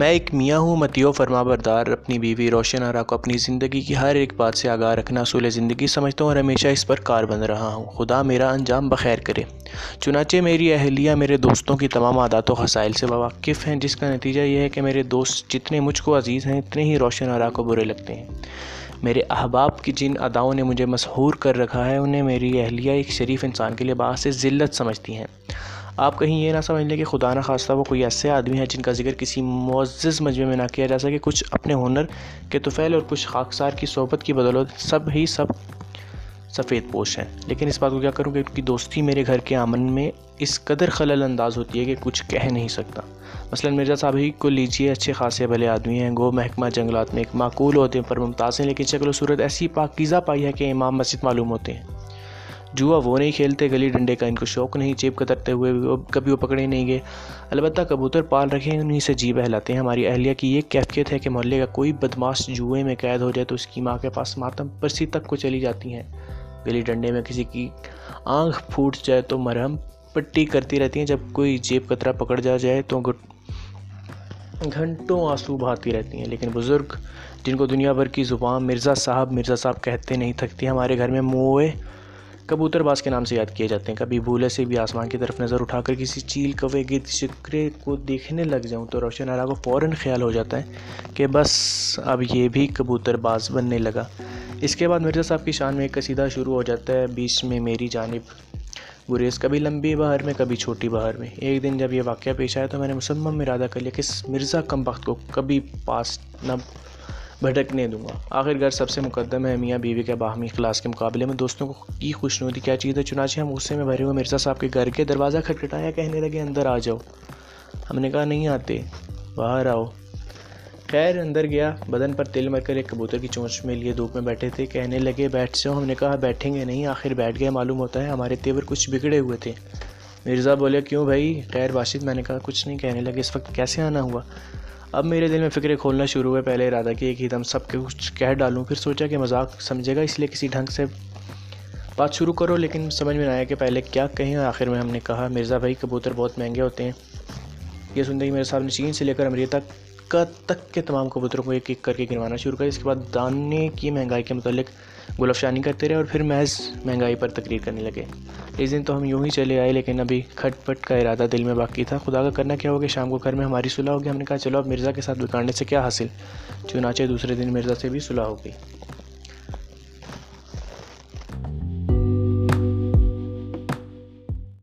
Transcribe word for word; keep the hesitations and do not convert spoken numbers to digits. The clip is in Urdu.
میں ایک میاں ہوں متیو فرما بردار، اپنی بیوی روشن آرا کو اپنی زندگی کی ہر ایک بات سے آگاہ رکھنا اصول زندگی سمجھتا ہوں اور ہمیشہ اس پر کار بن رہا ہوں۔ خدا میرا انجام بخیر کرے۔ چنانچہ میری اہلیہ میرے دوستوں کی تمام عادات و خصائل سے واقف ہیں، جس کا نتیجہ یہ ہے کہ میرے دوست جتنے مجھ کو عزیز ہیں اتنے ہی روشن آرا کو برے لگتے ہیں۔ میرے احباب کی جن اداؤں نے مجھے مسحور کر رکھا ہے، انہیں میری اہلیہ ایک شریف انسان کے لیے باعث ذلت سمجھتی ہیں۔ آپ کہیں یہ نہ سمجھ لیں کہ خدا نخواستہ وہ کوئی ایسے آدمی ہیں جن کا ذکر کسی معزز مجمع میں نہ کیا جا سکے۔ کچھ اپنے ہنر کے طفیل اور کچھ خاکسار کی صحبت کی بدولت سب ہی سب سفید پوش ہیں، لیکن اس بات کو کیا کروں کہ ان کی دوستی میرے گھر کے آمن میں اس قدر خلل انداز ہوتی ہے کہ کچھ کہہ نہیں سکتا۔ مثلا مرزا صاحب ہی کو لیجیے، اچھے خاصے بھلے آدمی ہیں، گو محکمہ جنگلات میں ایک معقول عہدے پر ممتاز ہیں، لیکن شکل و صورت ایسی پاکیزہ پائی ہے کہ امام مسجد معلوم ہوتے ہیں۔ جوا وہ نہیں کھیلتے، گلی ڈنڈے کا ان کو شوق نہیں، جیب کترتے ہوئے وہ کبھی وہ پکڑے نہیں گئے، البتہ کبوتر پال رکھے انہیں سے جی بہلاتے ہیں۔ ہماری اہلیہ کی یہ کیفیت ہے کہ محلے کا کوئی بدماش جوئے میں قید ہو جائے تو اس کی ماں کے پاس ماتم پرسی تک کو چلی جاتی ہیں۔ گلی ڈنڈے میں کسی کی آنکھ پھوٹ جائے تو مرہم پٹی کرتی رہتی ہیں، جب کوئی جیب کترا پکڑ جا جائے تو گھنٹوں آنسو بہاتی رہتی ہیں۔ لیکن بزرگ جن کو دنیا بھر کی زبان مرزا صاحب مرزا صاحب کہتے نہیں تھکتی، ہمارے گھر میں موئے کبوتر باز کے نام سے یاد کیے جاتے ہیں۔ کبھی بھولے سے بھی آسمان کی طرف نظر اٹھا کر کسی چیل کوے گرد شکرے کو دیکھنے لگ جاؤں تو روشن آرا کو فوراً خیال ہو جاتا ہے کہ بس اب یہ بھی کبوتر باز بننے لگا۔ اس کے بعد مرزا صاحب کی شان میں ایک قصیدہ شروع ہو جاتا ہے، بیچ میں میری جانب گریز، کبھی لمبی بہر میں کبھی چھوٹی بہر میں۔ ایک دن جب یہ واقعہ پیش آیا تو میں نے مصمم ارادہ کر لیا کہ اس مرزا کم بخت کو کبھی پاس نہ بھٹکنے دوں گا۔ آخر گھر سب سے مقدم ہے، میاں بیوی کے باہمی اخلاص کے مقابلے میں دوستوں کو کی خوشنودی کیا چیز ہے۔ چنانچہ ہم غصے میں بھرے ہوئے مرزا صاحب کے گھر کے دروازہ کھٹکھٹایا، کہنے لگے اندر آ جاؤ۔ ہم نے کہا نہیں آتے، باہر آؤ۔ خیر اندر گیا، بدن پر تیل مر کر ایک کبوتر کی چونچ میں لیے دھوپ میں بیٹھے تھے، کہنے لگے بیٹھ جاؤ۔ ہم نے کہا بیٹھیں گے نہیں، آخر بیٹھ گئے۔ معلوم ہوتا ہے ہمارے تیور کچھ بگڑے ہوئے تھے۔ مرزا بولے کیوں بھائی؟ خیر باشد، میں نے کہا کچھ نہیں۔ کہنے لگے اس وقت کیسے آنا ہوا؟ اب میرے دل میں فکرے کھولنا شروع ہوئے۔ پہلے ارادہ کیا کہ ایک دم سب کے کچھ کہہ ڈالوں، پھر سوچا کہ مذاق سمجھے گا اس لیے کسی ڈھنگ سے بات شروع کرو، لیکن سمجھ میں نہ آیا کہ پہلے کیا کہیں۔ آخر میں ہم نے کہا مرزا بھائی کبوتر بہت مہنگے ہوتے ہیں۔ یہ سنتے ہی میرے صاحب نے چین سے لے کر امریکہ کا تک کے تمام کبوتروں کو ایک ایک کر کے گنوانا شروع کر۔ اس کے بعد دانے کی مہنگائی کے متعلق گل افشانی کرتے رہے اور پھر محض مہنگائی پر تقریر کرنے لگے۔ اس دن تو ہم یوں ہی چلے آئے، لیکن ابھی کھٹ پٹ کا ارادہ دل میں باقی تھا۔ خدا کا کرنا کیا ہو کہ شام کو گھر میں ہماری صلح ہوگی۔ ہم نے کہا چلو اب مرزا کے ساتھ بگاڑنے سے کیا حاصل۔ چنانچہ دوسرے دن مرزا سے بھی صلح ہو گئی۔